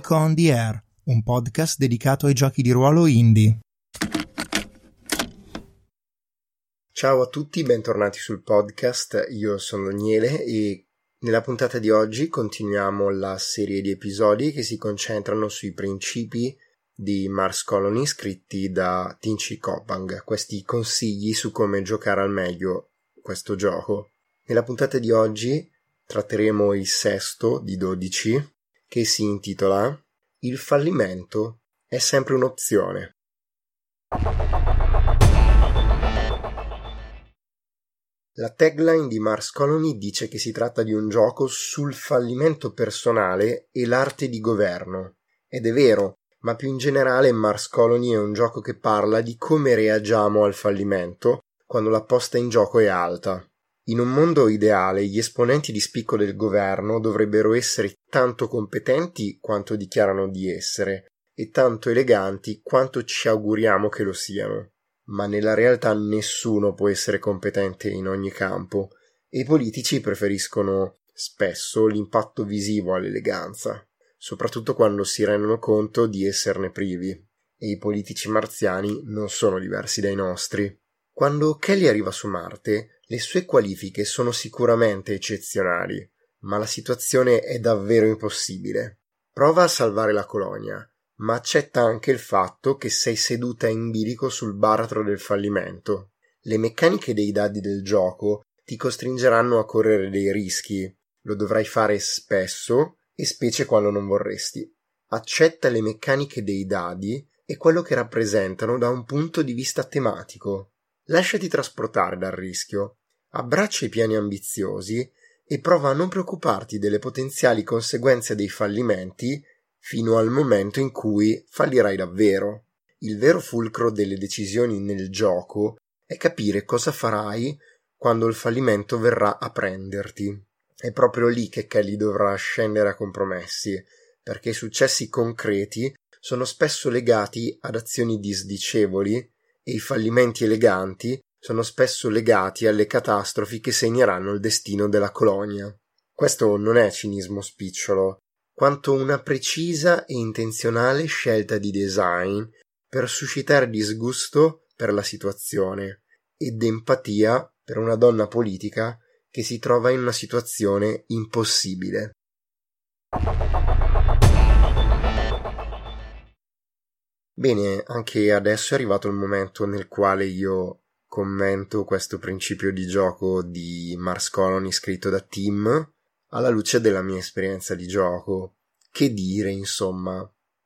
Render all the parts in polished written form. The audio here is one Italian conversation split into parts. Geek on the Air, un podcast dedicato ai giochi di ruolo indie. Ciao a tutti, bentornati sul podcast, io sono Daniele e nella puntata di oggi continuiamo la serie di episodi che si concentrano sui principi di Mars Colony scritti da Tim C. Koppang, questi consigli su come giocare al meglio questo gioco. Nella puntata di oggi tratteremo il sesto di 12 che si intitola Il fallimento è sempre un'opzione. La tagline di Mars Colony dice che si tratta di un gioco sul fallimento personale e l'arte di governo. Ed è vero, ma più in generale Mars Colony è un gioco che parla di come reagiamo al fallimento quando la posta in gioco è alta. In un mondo ideale gli esponenti di spicco del governo dovrebbero essere tanto competenti quanto dichiarano di essere e tanto eleganti quanto ci auguriamo che lo siano. Ma nella realtà nessuno può essere competente in ogni campo e i politici preferiscono spesso l'impatto visivo all'eleganza, soprattutto quando si rendono conto di esserne privi, e i politici marziani non sono diversi dai nostri. Quando Kelly arriva su Marte, le sue qualifiche sono sicuramente eccezionali, ma la situazione è davvero impossibile. Prova a salvare la colonia, ma accetta anche il fatto che sei seduta in bilico sul baratro del fallimento. Le meccaniche dei dadi del gioco ti costringeranno a correre dei rischi, lo dovrai fare spesso e specie quando non vorresti. Accetta le meccaniche dei dadi e quello che rappresentano da un punto di vista tematico. Lasciati trasportare dal rischio, abbraccia i piani ambiziosi e prova a non preoccuparti delle potenziali conseguenze dei fallimenti fino al momento in cui fallirai davvero. Il vero fulcro delle decisioni nel gioco è capire cosa farai quando il fallimento verrà a prenderti. È proprio lì che Kelly dovrà scendere a compromessi, perché i successi concreti sono spesso legati ad azioni disdicevoli e i fallimenti eleganti sono spesso legati alle catastrofi che segneranno il destino della colonia. Questo non è cinismo spicciolo, quanto una precisa e intenzionale scelta di design per suscitare disgusto per la situazione ed empatia per una donna politica che si trova in una situazione impossibile. Bene, anche adesso è arrivato il momento nel quale io commento questo principio di gioco di Mars Colony scritto da Tim alla luce della mia esperienza di gioco. Che dire, insomma.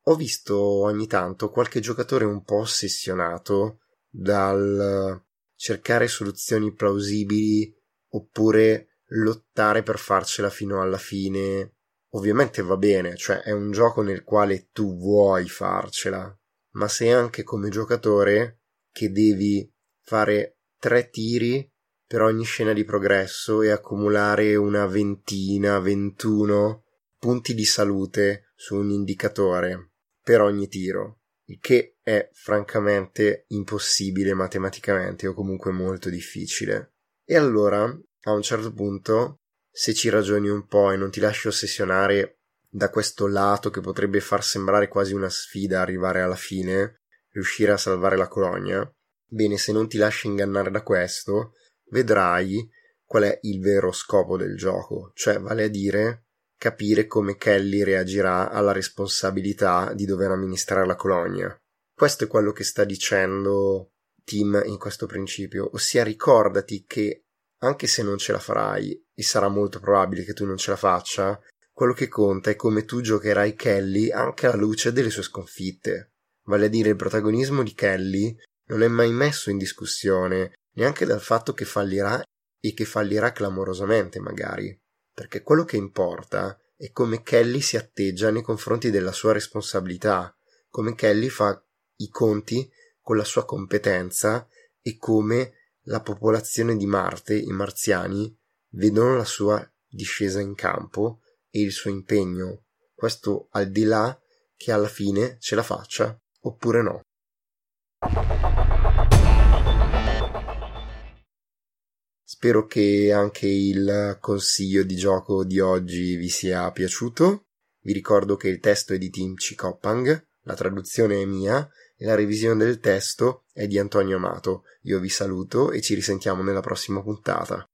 Ho visto ogni tanto qualche giocatore un po' ossessionato dal cercare soluzioni plausibili oppure lottare per farcela fino alla fine. Ovviamente va bene, cioè è un gioco nel quale tu vuoi farcela, ma sei anche come giocatore che devi fare 3 tiri per ogni scena di progresso e accumulare una 21 punti di salute su un indicatore per ogni tiro, il che è francamente impossibile matematicamente o comunque molto difficile. E allora, a un certo punto, se ci ragioni un po' e non ti lasci ossessionare da questo lato che potrebbe far sembrare quasi una sfida arrivare alla fine, riuscire a salvare la colonia, bene, se non ti lasci ingannare da questo, vedrai qual è il vero scopo del gioco, cioè vale a dire capire come Kelly reagirà alla responsabilità di dover amministrare la colonia. Questo è quello che sta dicendo Tim in questo principio, ossia ricordati che anche se non ce la farai, e sarà molto probabile che tu non ce la faccia, quello che conta è come tu giocherai Kelly anche alla luce delle sue sconfitte. Vale a dire, il protagonismo di Kelly non è mai messo in discussione, neanche dal fatto che fallirà e che fallirà clamorosamente magari, perché quello che importa è come Kelly si atteggia nei confronti della sua responsabilità, come Kelly fa i conti con la sua competenza e come la popolazione di Marte, i marziani, vedono la sua discesa in campo e il suo impegno. Questo al di là che alla fine ce la faccia oppure no. Spero che anche il consiglio di gioco di oggi vi sia piaciuto. Vi ricordo che il testo è di Tim C. Koppang, la traduzione è mia e la revisione del testo è di Antonio Amato. Io vi saluto e ci risentiamo nella prossima puntata.